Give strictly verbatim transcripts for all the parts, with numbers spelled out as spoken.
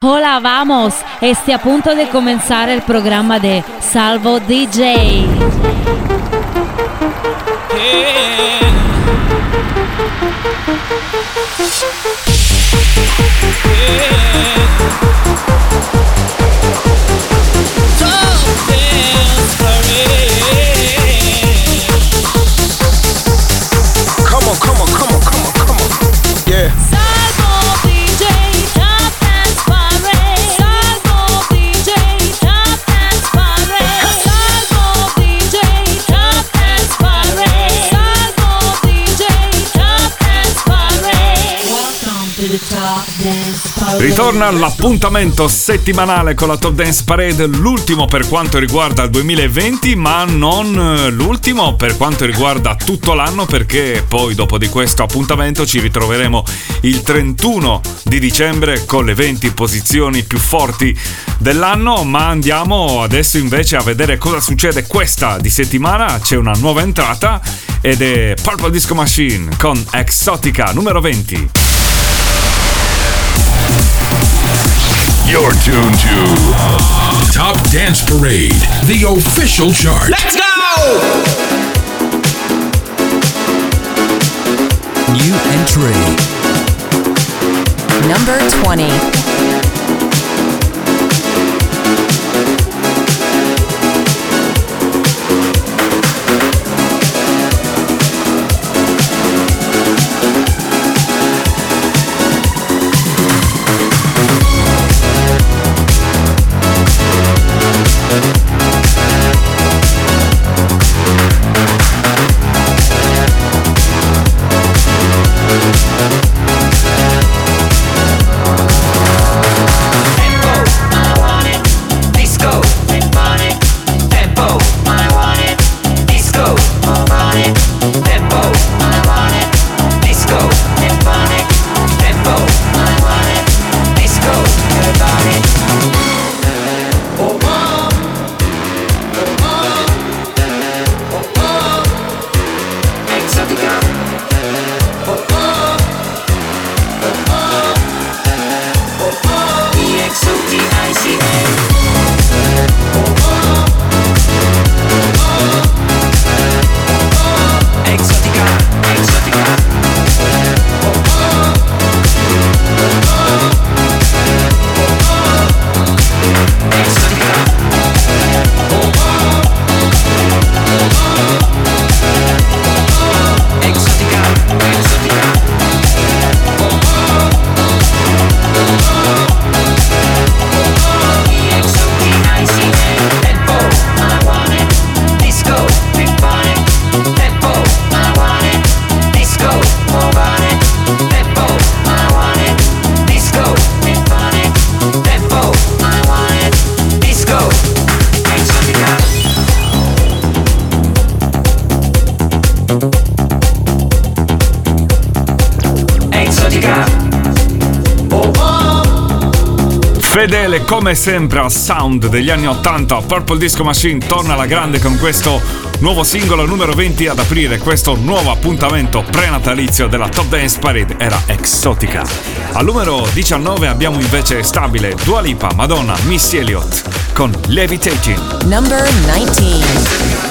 Hola, vamos! E sti a punto di comenzare il programma de Salvo D J. Come on, come on, come on, come on, come on. Yeah. Ritorna l'appuntamento settimanale con la Top Dance Parade, l'ultimo per quanto riguarda il duemilaventi, ma non l'ultimo per quanto riguarda tutto l'anno, perché poi dopo di questo appuntamento ci ritroveremo il trentuno di dicembre con le venti posizioni più forti dell'anno. Ma andiamo adesso invece a vedere cosa succede questa di settimana. C'è una nuova entrata ed è Purple Disco Machine con Exotica, numero venti. You're tuned to Top Dance Parade, the official chart. Let's go! New entry. Number twenty. Fedele come sempre al sound degli anni ottanta, Purple Disco Machine torna alla grande con questo nuovo singolo numero venti. Ad aprire questo nuovo appuntamento prenatalizio della Top Dance Parade era Exotica. Al numero diciannove abbiamo invece stabile Dua Lipa, Madonna, Missy Elliott con Levitating. Number diciannove.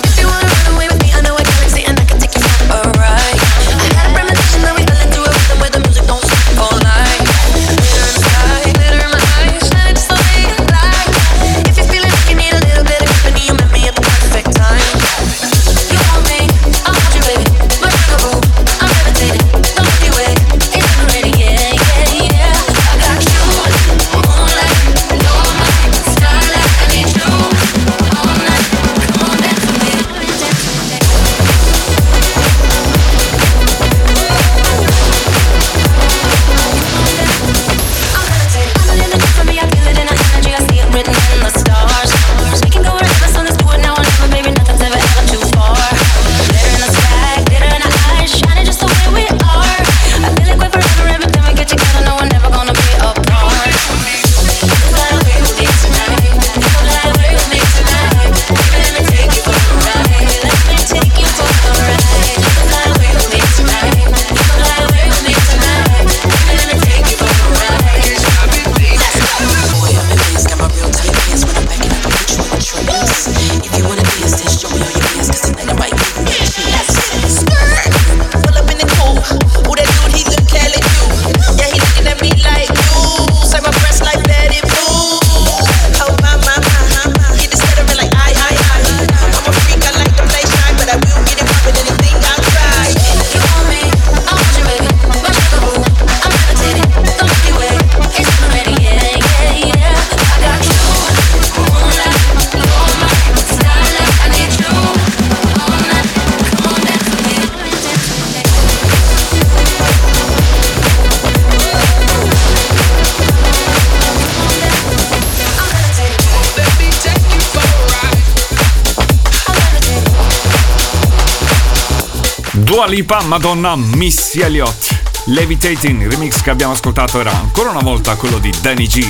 Dua Lipa, Madonna, Missy Elliott. Levitating, il remix che abbiamo ascoltato era ancora una volta quello di Danny G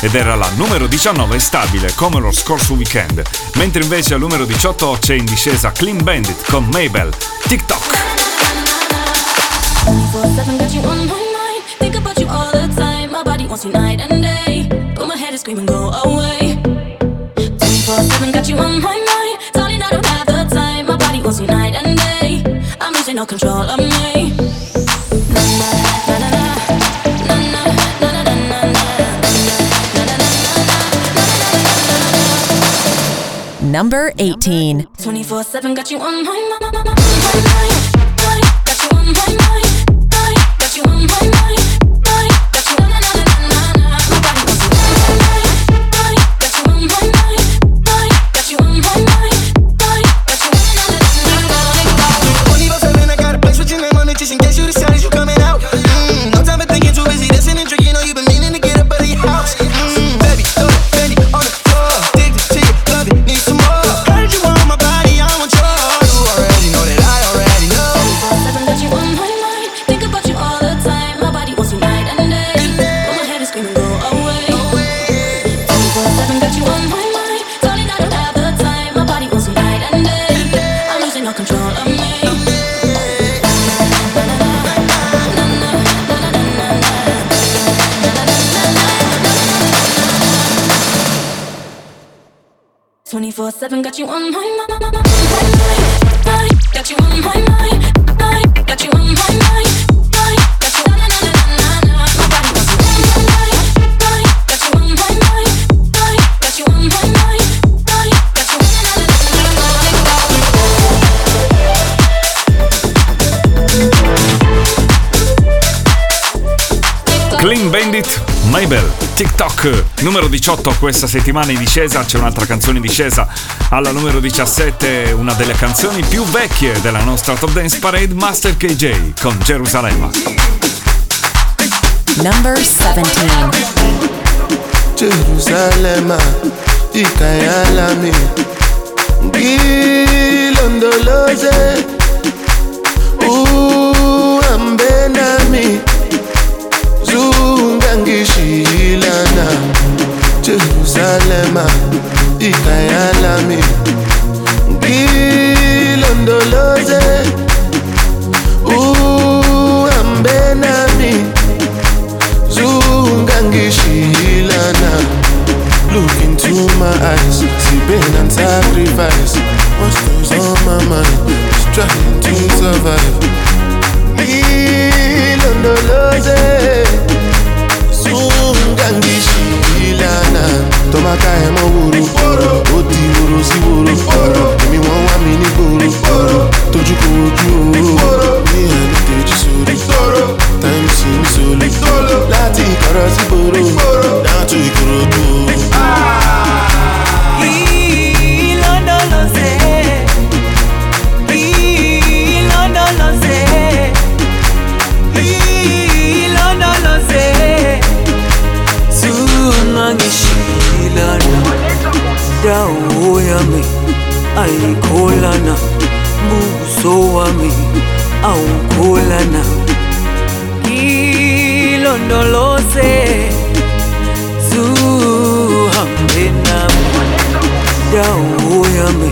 ed era la numero diciannove stabile come lo scorso weekend, mentre invece al numero diciotto c'è in discesa Clean Bandit con Mabel, TikTok. Number eighteen. twenty-four seven got you on my mind. Got you on my mind. Got you on my mind. twenty-four seven got you on my mind, on my mind, got you on my mind, got you on my mind, got you on my mind, got you on my mind, got you on my mind, got you on my mind. Clean Bandit, Mabel, TikTok, numero diciotto questa settimana in discesa. C'è un'altra canzone in discesa alla numero diciassette, una delle canzoni più vecchie della nostra Top Dance Parade, Master K J con Gerusalemme. Number seventeen. Gerusalemme, Ikayalami, Gilondolose, Uambenami. Zungangishilana Jerusalema ikayalami ngilondoloze uhambenami zungangishilana. Look into my eyes, see pain and sacrifice. What's on my mind, struggling to survive. Ngilondoloze Gangishi Ilana Tomaka Emowuru Oti Oro Siworo Emi won wa mi ni gboro Toju ko oju oro Ni ani teji sori Time seems so late Lati Ikoro Siboro Down to Ikorodu. Dawo yami, aikolana, buso wami, aukolana. Ilondolose, zuhambenam. Dawo yami,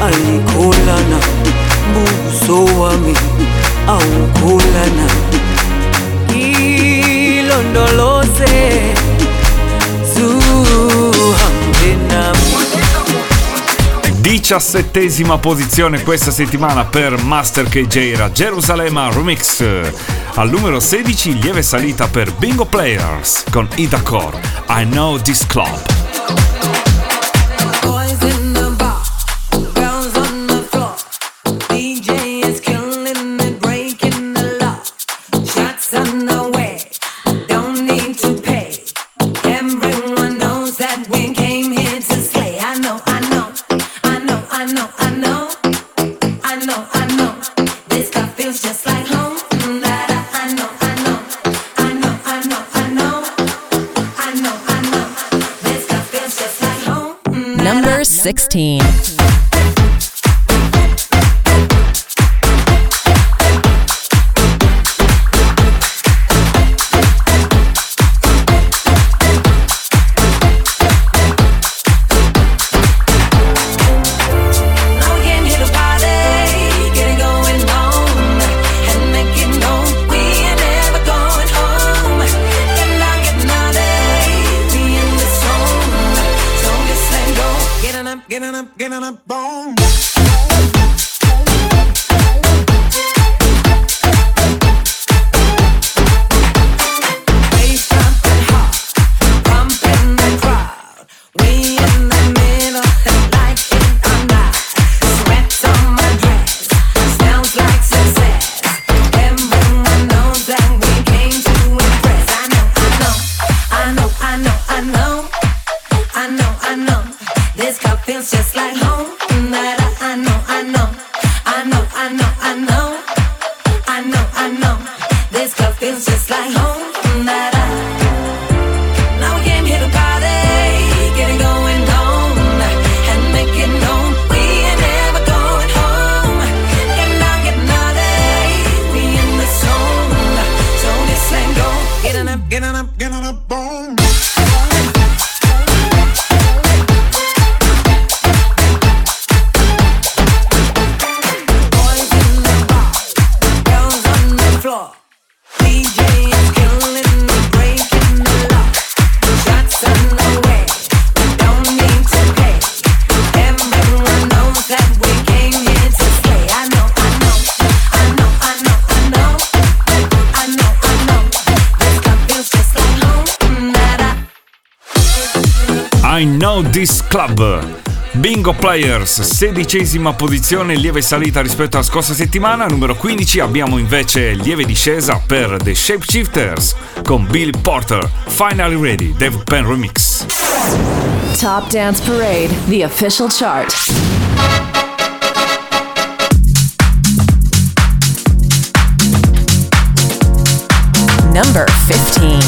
aikolana, buso wami, aukolana. Ilondolose, zuhambenam. Diciassettesima posizione questa settimana per Master K J era Gerusalemme Remix. Al numero sedici lieve salita per Bingo Players con Ida Corr, I Know This Club. sixteen. getting up, getting up on. I Know This Club. Bingo Players, sedicesima posizione, lieve salita rispetto alla scorsa settimana. Numero quindici abbiamo invece lieve discesa per The Shapeshifters con Bill Porter, Finally Ready, Dev Pen Remix. Top Dance Parade, the official chart. Number fifteen.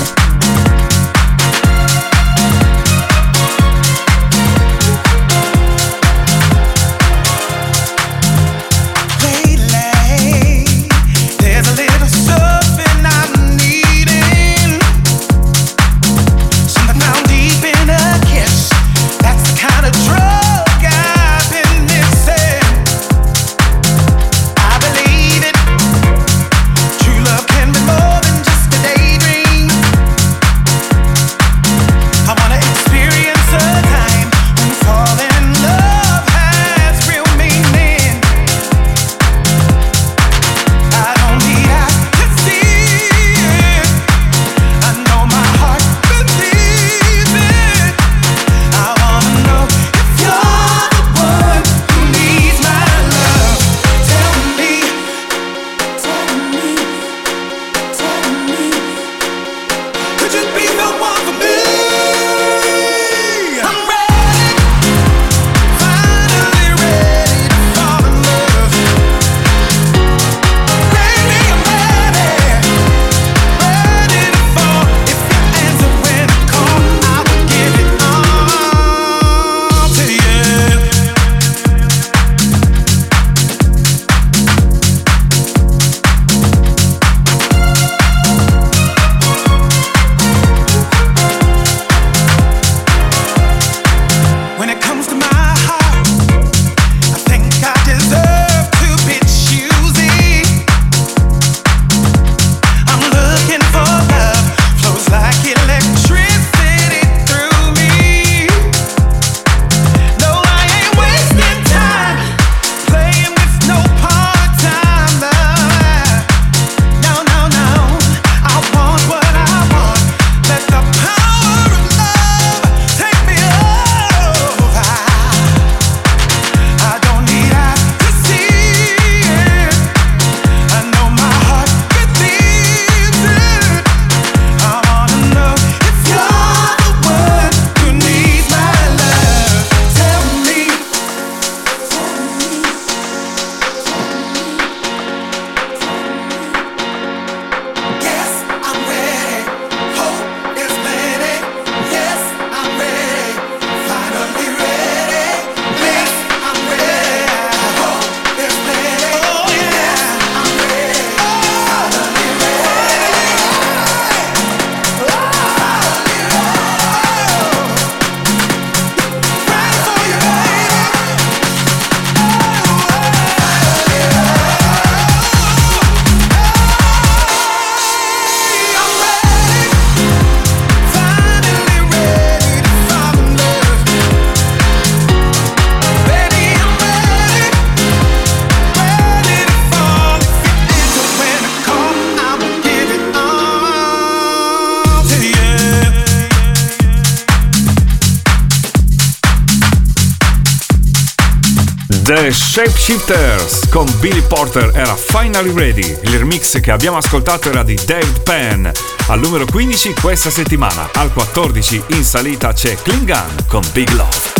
The Shapeshifters con Bill Porter era Finally Ready. Il remix che abbiamo ascoltato era di Dev Pen. Al numero quindici questa settimana, al quattordici in salita c'è Klingande con Big Love.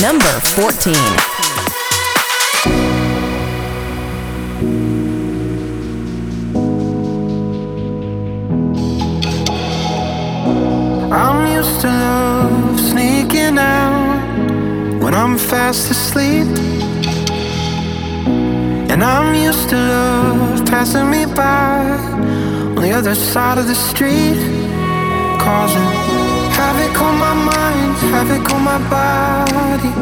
Number quattordici. I'm used to love sneaking out when I'm fast asleep, and I'm used to love passing me by on the other side of the street, causing havoc on my mind, havoc on my body.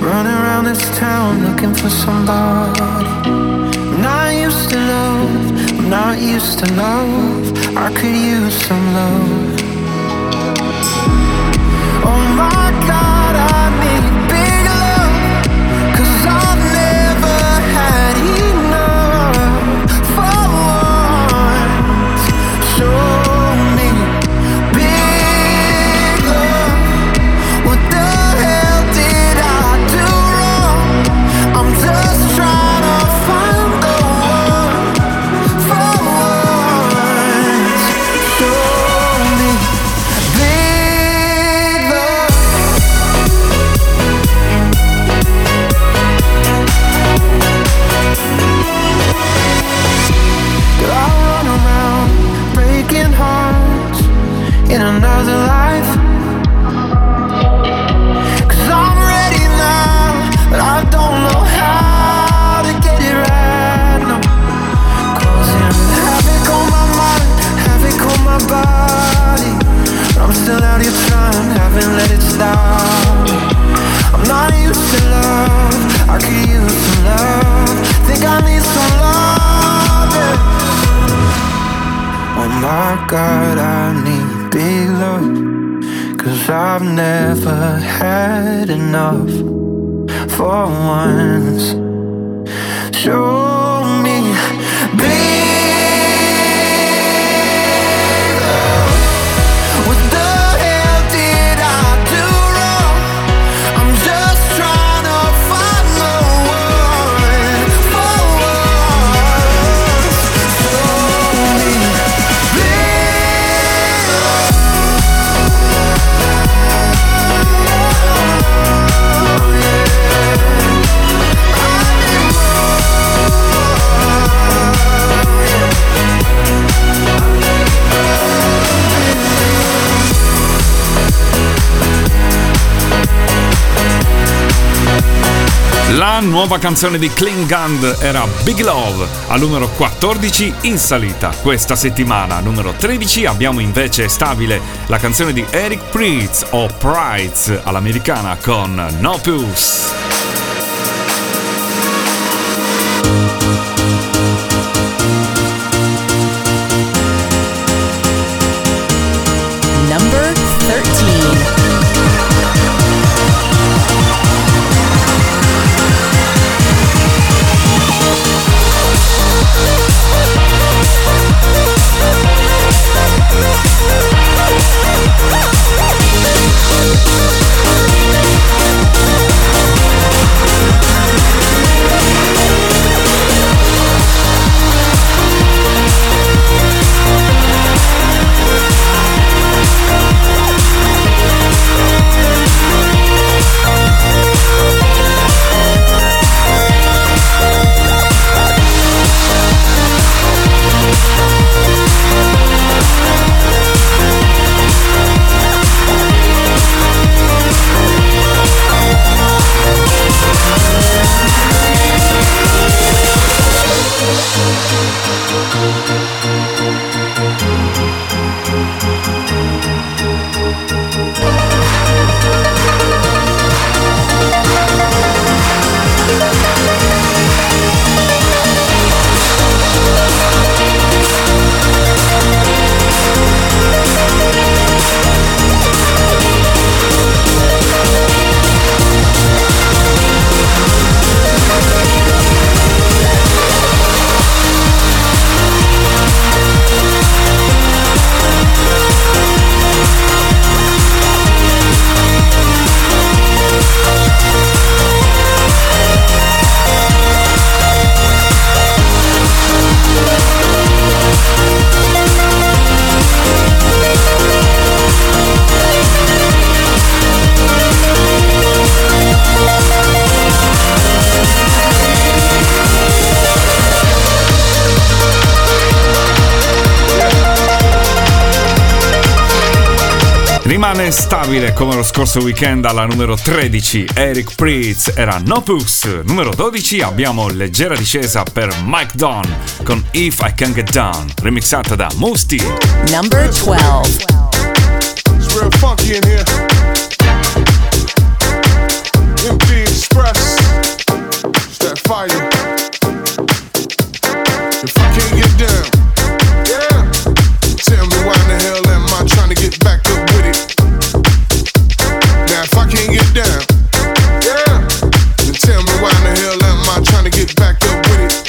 Running around this town looking for somebody. I'm not used to love, I'm not used to love. I could use some love. Oh my God, I need big love, 'cause I've never had enough. For once, show me big love. What the hell did I do wrong? I'm just trying to find the one. For once, show me big. In another life, 'cause I'm ready now, but I don't know how to get it right now. Causing havoc on my mind, havoc on my body. But I'm still out here trying, haven't let it stop. I'm not used to love, I could use some love. Think I need some love, yeah. Oh my God, I need big love, 'cause I've never had enough. For once, show me big love. What the hell did I do wrong? I'm just trying to find the one. For once, show me big love. La nuova canzone di Klingande era Big Love, al numero quattordici in salita questa settimana. Numero tredici abbiamo invece stabile la canzone di Eric Prydz o Prydz all'americana con Nopus. Number tredici. rimane stabile come lo scorso weekend alla numero tredici. Eric Prydz era No Puss. Numero dodici abbiamo leggera discesa per Mike Dunn con If I Can Get Down, remixata da Musti. Number twelve. It's real funky in here. Empty Express. It's that fire. If I can get down. Yeah. Tell me why in the hell am I trying to get back up with it? Now if I can't get down. Yeah. Then tell me why in the hell am I trying to get back up with it?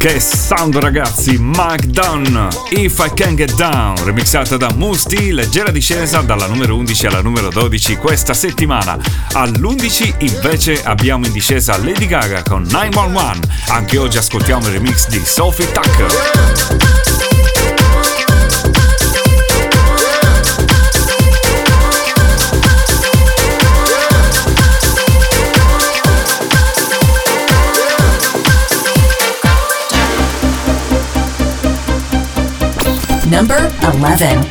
Che sound ragazzi, Mike Dunn, If I Can Get Down, remixata da Musti, leggera discesa dalla numero undici alla numero dodici questa settimana. All'undici invece abbiamo in discesa Lady Gaga con nine one one, anche oggi ascoltiamo il remix di Sophie Tukker. Number eleven.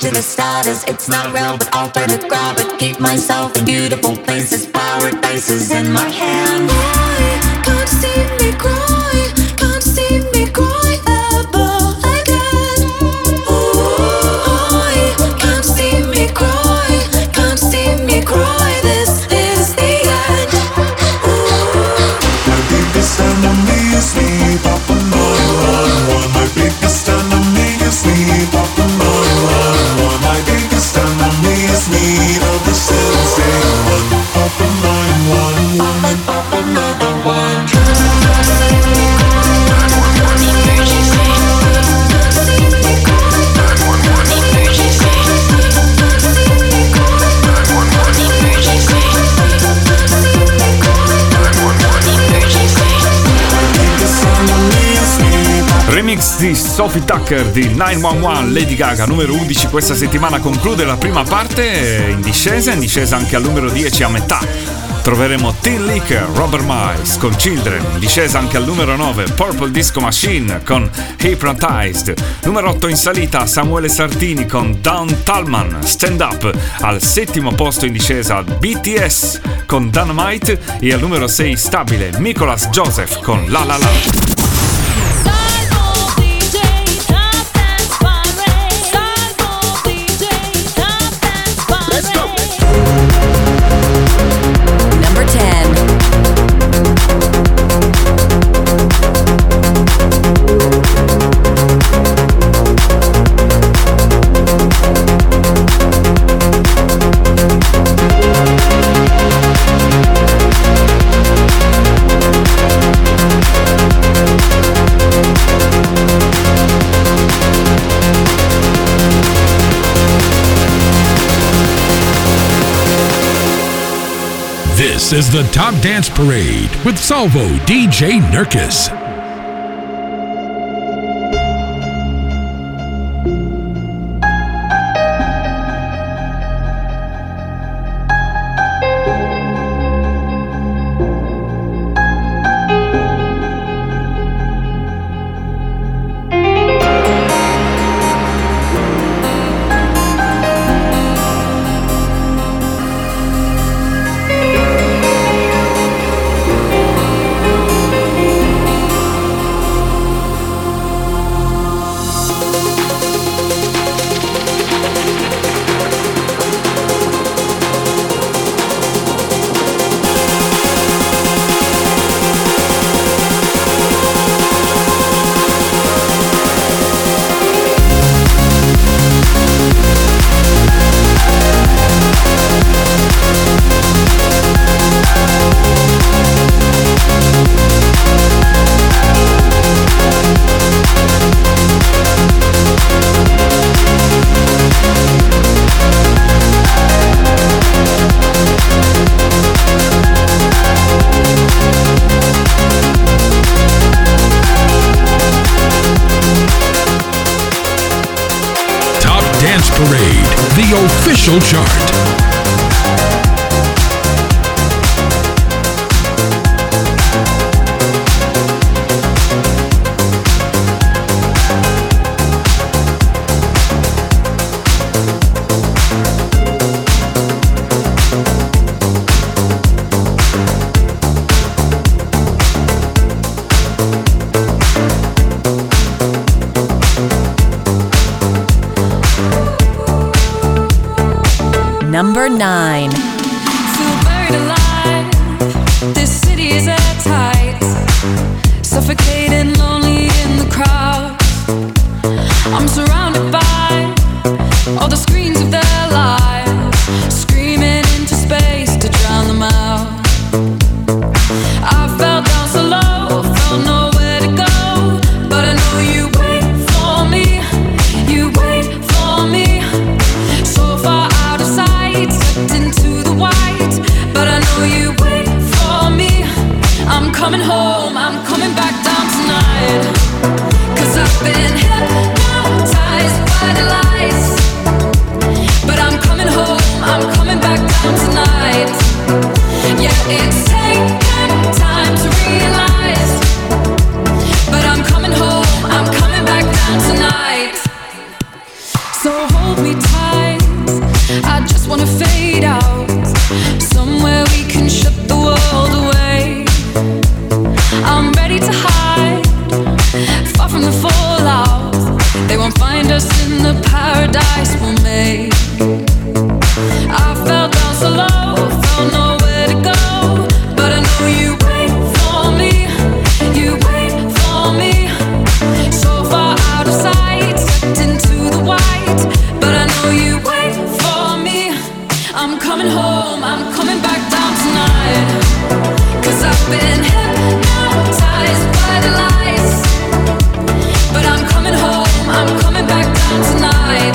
To the starters, it's not real, but I'll try to grab it. Keep myself in beautiful places. Paradise is in my hand. I can't see me cry. Can't see me cry ever again. Ooh, I can't see me cry. Can't see me cry. This is the end. Ooh. My biggest enemy is me. Papa nine one one. My biggest enemy is me. Papa nine one one. My biggest enemy is me, ever since day one. Papa nine one one, Papa another one. Ragazzi, Sophie Tukker di nove uno uno, Lady Gaga, numero undici questa settimana, conclude la prima parte in discesa, in discesa anche al numero dieci a metà. Troveremo Tin Lick, Robert Miles con Children, in discesa anche al numero nove, Purple Disco Machine con Hypnotized, numero otto in salita, Samuele Sartini con Down Talman, Stand Up, al settimo posto in discesa B T S con Dynamite e al numero sei stabile Nicholas Joseph con La La La. This is the Top Dance Parade with Salvo D J Nurkis. Official chart. Number nine. Feel buried alive. This city is at tights. Suffocating, lonely in the crowd. I'm surrounded by all the screens of their lives, screaming into space to drown them out. I fell down so low, felt nowhere to go, but I know you wait for me. You wait for me. So far. Into the white, but I know you wait for me. I'm coming home, I'm coming back down tonight. 'Cause I've been hypnotized by the lights, but I'm coming home, I'm coming back down tonight. Yeah, it's taken time to realize, but I'm coming home, I'm coming back down tonight. So hold me tight, I just wanna fade out. Somewhere we can shut the world away. I'm ready to hide, far from the fallout. They won't find us in the paradise we'll make. I fell down so low, found nowhere to go, but I know you wait for me. You wait for me. So far out of sight, stepped into the white, but I know you wait for me. I'm coming home, I'm coming back down tonight. 'Cause I've been hypnotized by the lights, but I'm coming home, I'm coming back down tonight.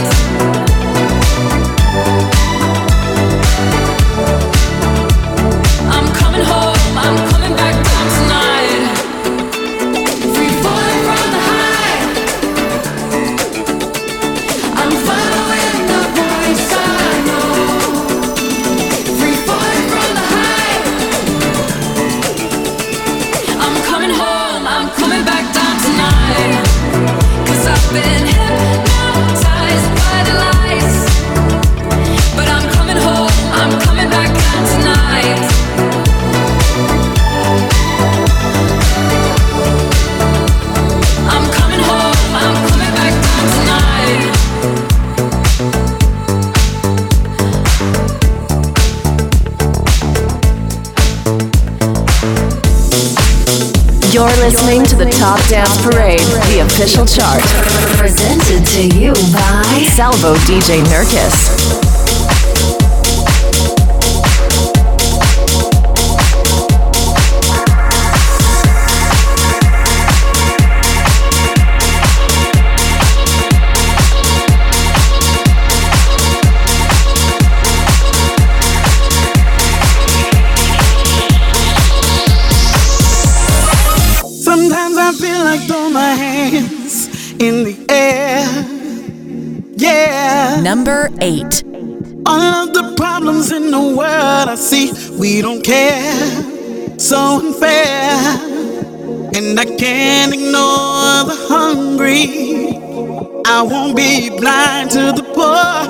I'm coming home, I'm coming back down tonight. Free falling from the high, You're listening to the Top Dance Parade, the official chart. Presented to you by Salvo D J Nurkis. In the air, yeah. Number eight. All of the problems in the world I see, we don't care, so unfair. And I can't ignore the hungry, I won't be blind to the poor.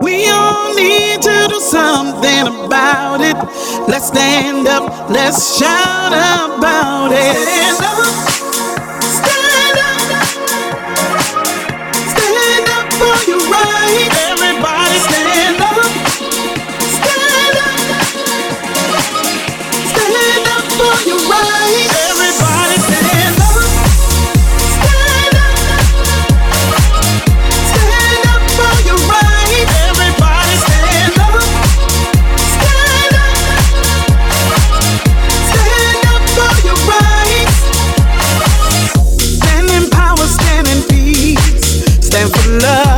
We all need to do something about it. Let's stand up, let's shout about it. Stand up. Everybody stand up, stand up, stand up for your right. Everybody stand up, stand up, stand up for your right. Everybody stand up, stand up, stand up for your right. Stand in power, stand in peace, stand for love.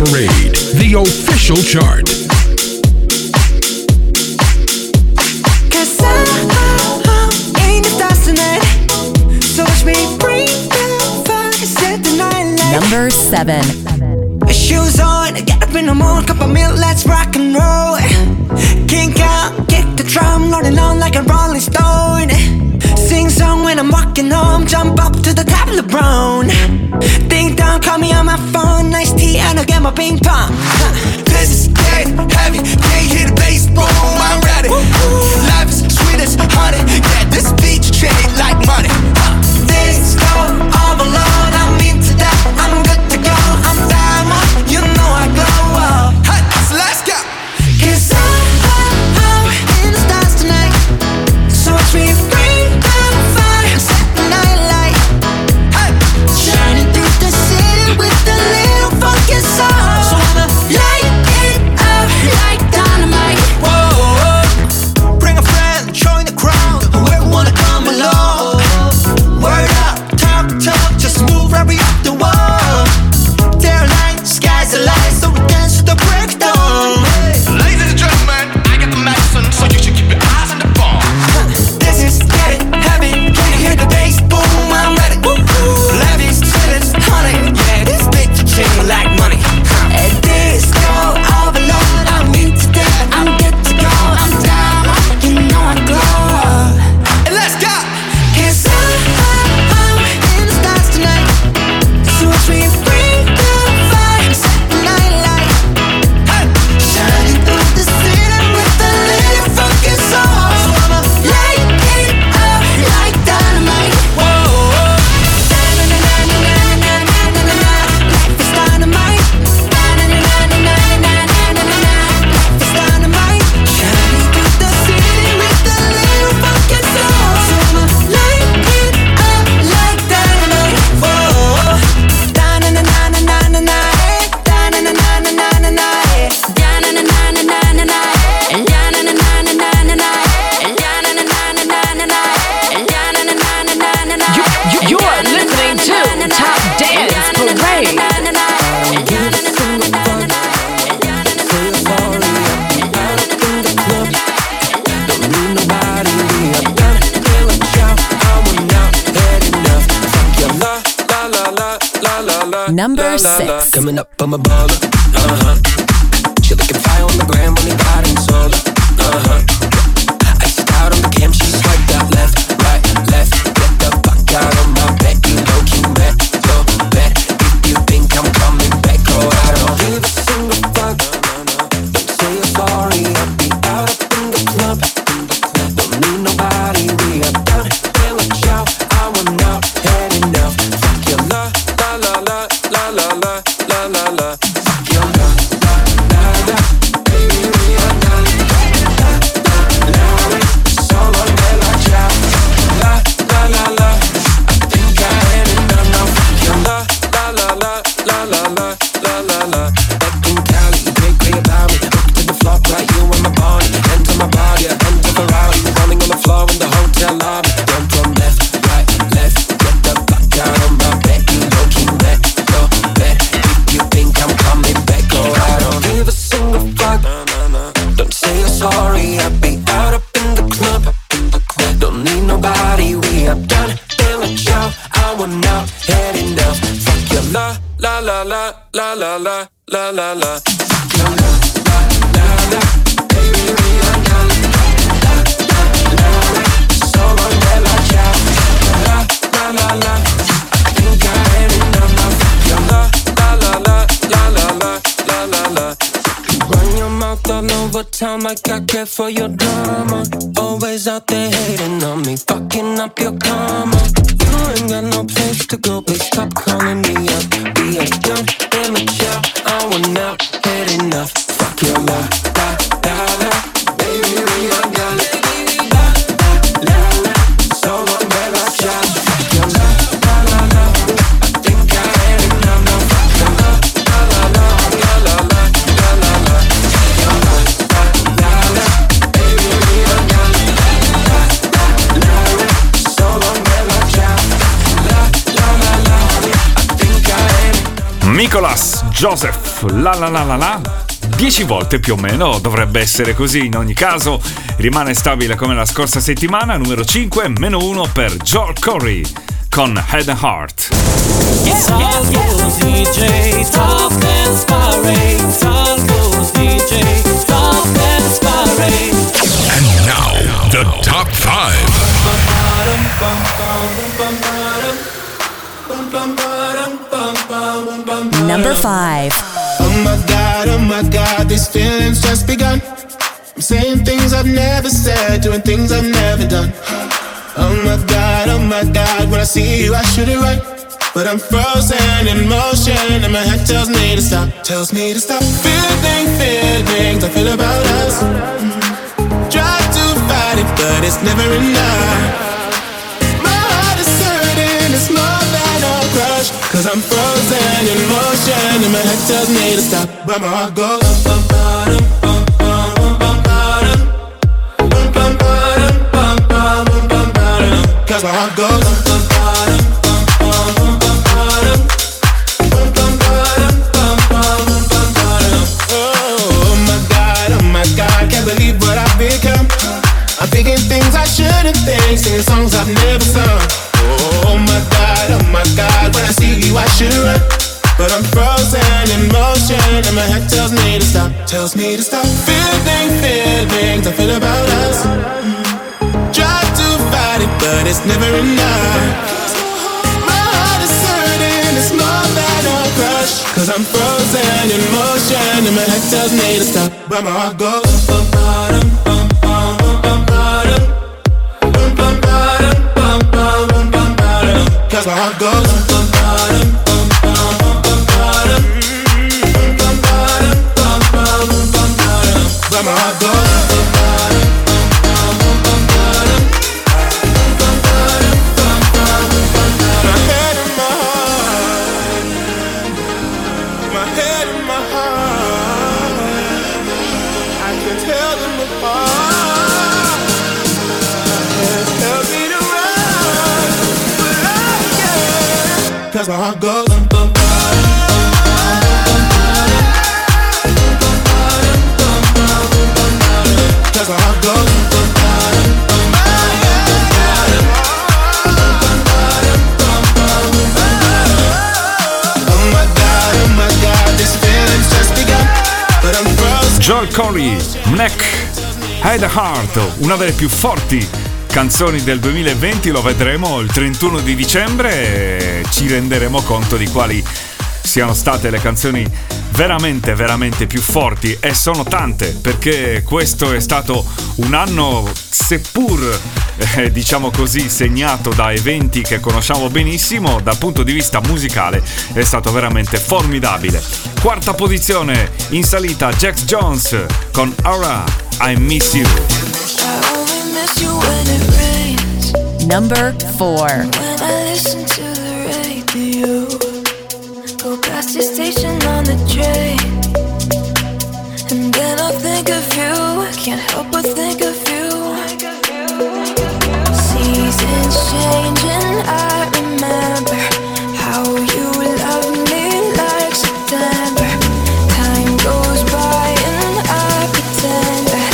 Parade, the official chart. Cause I, I, I ain't a thousand net, so watch me bring the fire, set the night light. Number seven. Shoes on, get up in the morning, cup of milk, let's rock and roll. Kink out, kick the drum, rolling on like a rolling stone. Sing song when I'm walking home, jump up to the top of the LeBron. Ding dong, call me on my phone. Nice tea, and I'll get my ping pong. Huh. This is dead heavy, can't hear the bass, boom, I'm ready. Woo-hoo. Life is sweet as honey, yeah, this beach treat like money. Huh. Things go all alone, I'm into that, I'm good to go, I'm diamond, you know I glow up. Hey, so let's go. Cause I, I'm in the stars tonight, so watch me bring the fire, set the night light. So I'ma light it up like dynamite. Whoa, whoa, bring a friend, join the crowd. number six. Coming up on my bug, uh-huh. She looking fire on the gram when it got in sold, uh-huh. Iced out on the cam, she swiped out left, right, left. Get the fuck out of my back, you know you met your bet. If you think I'm coming back, go out on. Give a single fuck, don't say you're sorry. I'll be out up in the club, don't need nobody, we are done. Hey, watch out, I want out, had enough. Fuck your love. La la la la la. Time like I care for your drama. Always out there hating on me, fucking up your karma. You ain't got no place to go, please stop calling me up. Be a dumb immature, I want out, had enough. Fuck your la, da, da, da. Baby, we are done. Nicholas Joseph, la la la la la, dieci volte più o meno, dovrebbe essere così in ogni caso. Rimane stabile come la scorsa settimana, numero cinque, meno uno per Joel Corey con Head and Heart. Yeah, yeah. And now, the top five. Number five. Oh my God, oh my God, these feelings just begun. I'm saying things I've never said, doing things I've never done. Oh my God, oh my God, when I see you I should it right. But I'm frozen in motion and my head tells me to stop. Tells me to stop feeling, feelings I feel about us. Mm-hmm. Try to fight it but it's never enough. Cause I'm frozen in motion and my head tells me to stop, but my heart goes bum bum bum bum bum bum bum bum bum bum. Cause my heart goes bum bum bum bum bum bum bum. Oh my God, oh my God, can't believe what I've become. I'm thinking things I shouldn't think, singing songs I've never sung. Oh my God, oh my God, when I see you I should run. But I'm frozen in motion and my head tells me to stop. Tells me to stop feeling, feelings I feel about us. Try to fight it but it's never enough. My heart is hurting, it's more than a crush. Cause I'm frozen in motion and my head tells me to stop, but my heart goes bum bum bum bum bum bum bum bum bum bum. Cause my heart goes bum bum bum bum bum bum. Bum bum bum bum bum bum. But my heart goes bum bum bum bum bum. Bum bum bum bum bum. My head and my heart, my head and my heart, I can tell them apart. Can't tell me to run. Cause my heart goes bum bum bum bum bum. Cause my heart goes bum bum bum bum bum. Oh my God. Joel Corey, Mnek, Head Heart, una delle più forti canzoni del duemilaventi, lo vedremo il trentuno di dicembre e ci renderemo conto di quali siano state le canzoni veramente veramente più forti, e sono tante, perché questo è stato un anno seppur eh, diciamo così segnato da eventi che conosciamo benissimo, dal punto di vista musicale è stato veramente formidabile. Quarta posizione in salita, Jax Jones con Aura, I Miss You. Number four. Past your station on the train, and then I'll think of you. I can't help but think of you. Seasons change and I remember how you loved me like September. Time goes by and I pretend that,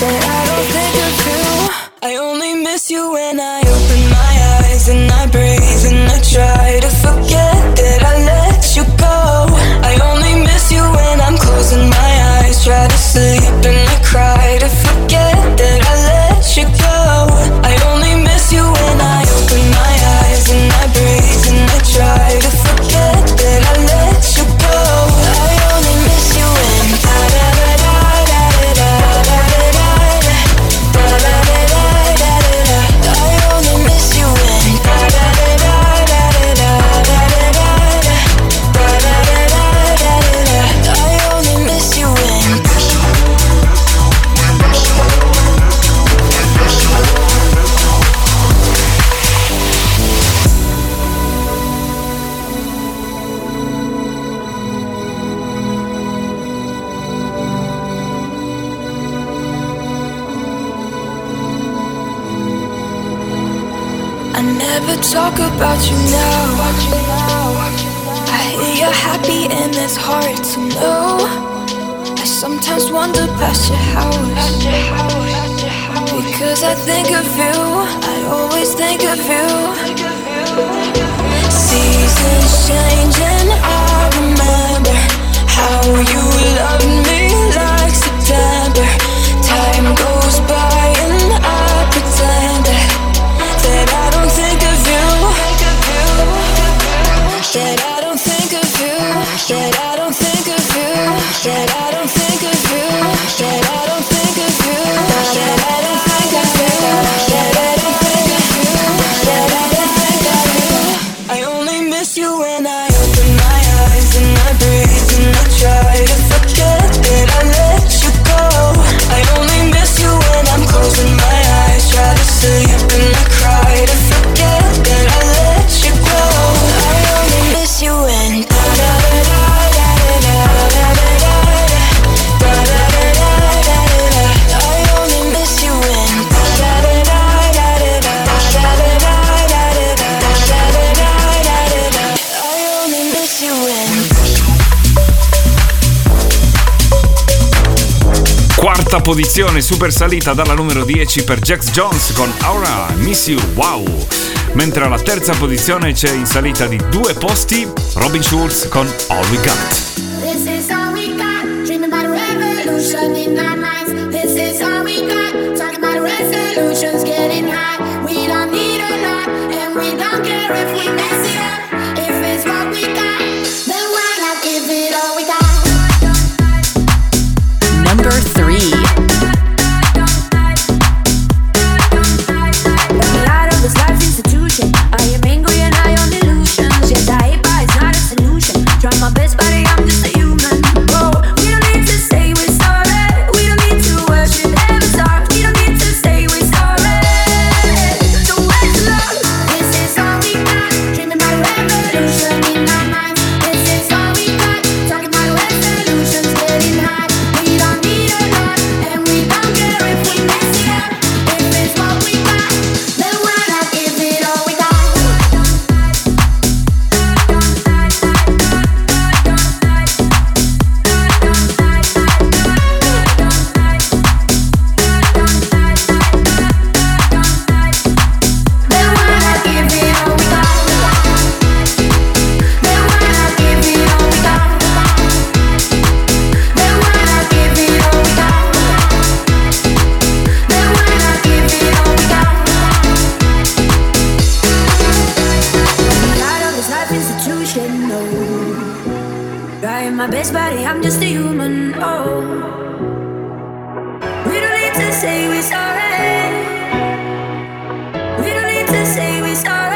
that I don't think of you. I only miss you when I open my eyes and I breathe and I try to forget that I let you go. I only miss you when I'm closing my eyes, try to sleep and I cry to forget that I let you go. I only miss you when I open my eyes and I breathe and I try to forget that I let you go. I only miss you when I only miss you when talk about you now. I hear you're happy and it's hard to know. I sometimes wander past your house because I think of you. I always think of you. Seasons change and I remember how you loved me like September. Time goes by and I pretend that I don't think of you, that I don't think of you, that I don't think of you, that I don't think of you, that I don't think of you, that I don't think of you, that I don't think of you, that I don't think of you. I only miss you when I open my eyes and I breathe and I try to forget that I let you go. I only miss you when I'm closing my eyes, try to sleep and I cry to forget that I let you go. I only miss you when quarta posizione, super salita dalla numero dieci per Jax Jones con Aura, Miss You, wow! Mentre alla terza posizione c'è in salita di due posti Robin Schulz con All We Got. This is all we got, dreaming about a revolution in our minds. This is all we got, talking about resolutions getting high. We don't need a lot and we don't care if we mess it up. If it's what we got, then why not give it all we got? Number three. I'm angry and I own illusions. Yet I hate, but it's not a solution. Try my best, but I'm just I'm just a human, oh. We don't need to say we're sorry. We don't need to say we're sorry.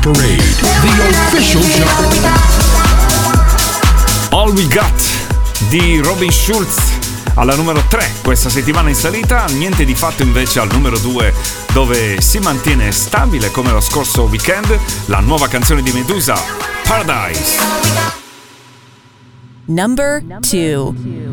Parade, the official chart. All We Got di Robin Schulz alla numero tre questa settimana in salita, niente di fatto invece al numero due, dove si mantiene stabile come lo scorso weekend la nuova canzone di Meduza, Paradise. Number due.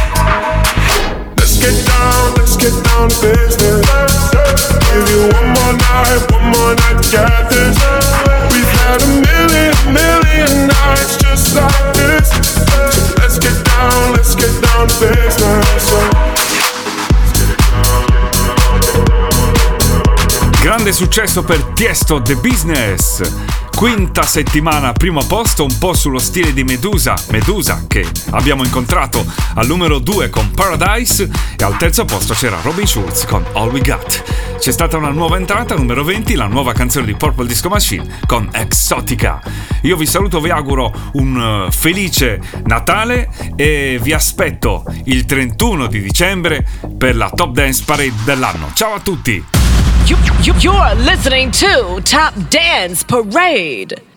Let's get down, let's get down to business. Give you one more night, one more night to get this. We've had a million, million nights just like this. So let's get down, let's get down to business. Grande successo per Tiësto, The Business. Quinta settimana, primo posto, un po' sullo stile di Meduza, Meduza che abbiamo incontrato al numero due con Paradise, e al terzo posto c'era Robin Schulz con All We Got. C'è stata una nuova entrata, numero venti, la nuova canzone di Purple Disco Machine con Exotica. Io vi saluto, vi auguro un felice Natale e vi aspetto il trentuno di dicembre per la Top Dance Parade dell'anno. Ciao a tutti! You, you, you're listening to Top Dance Parade.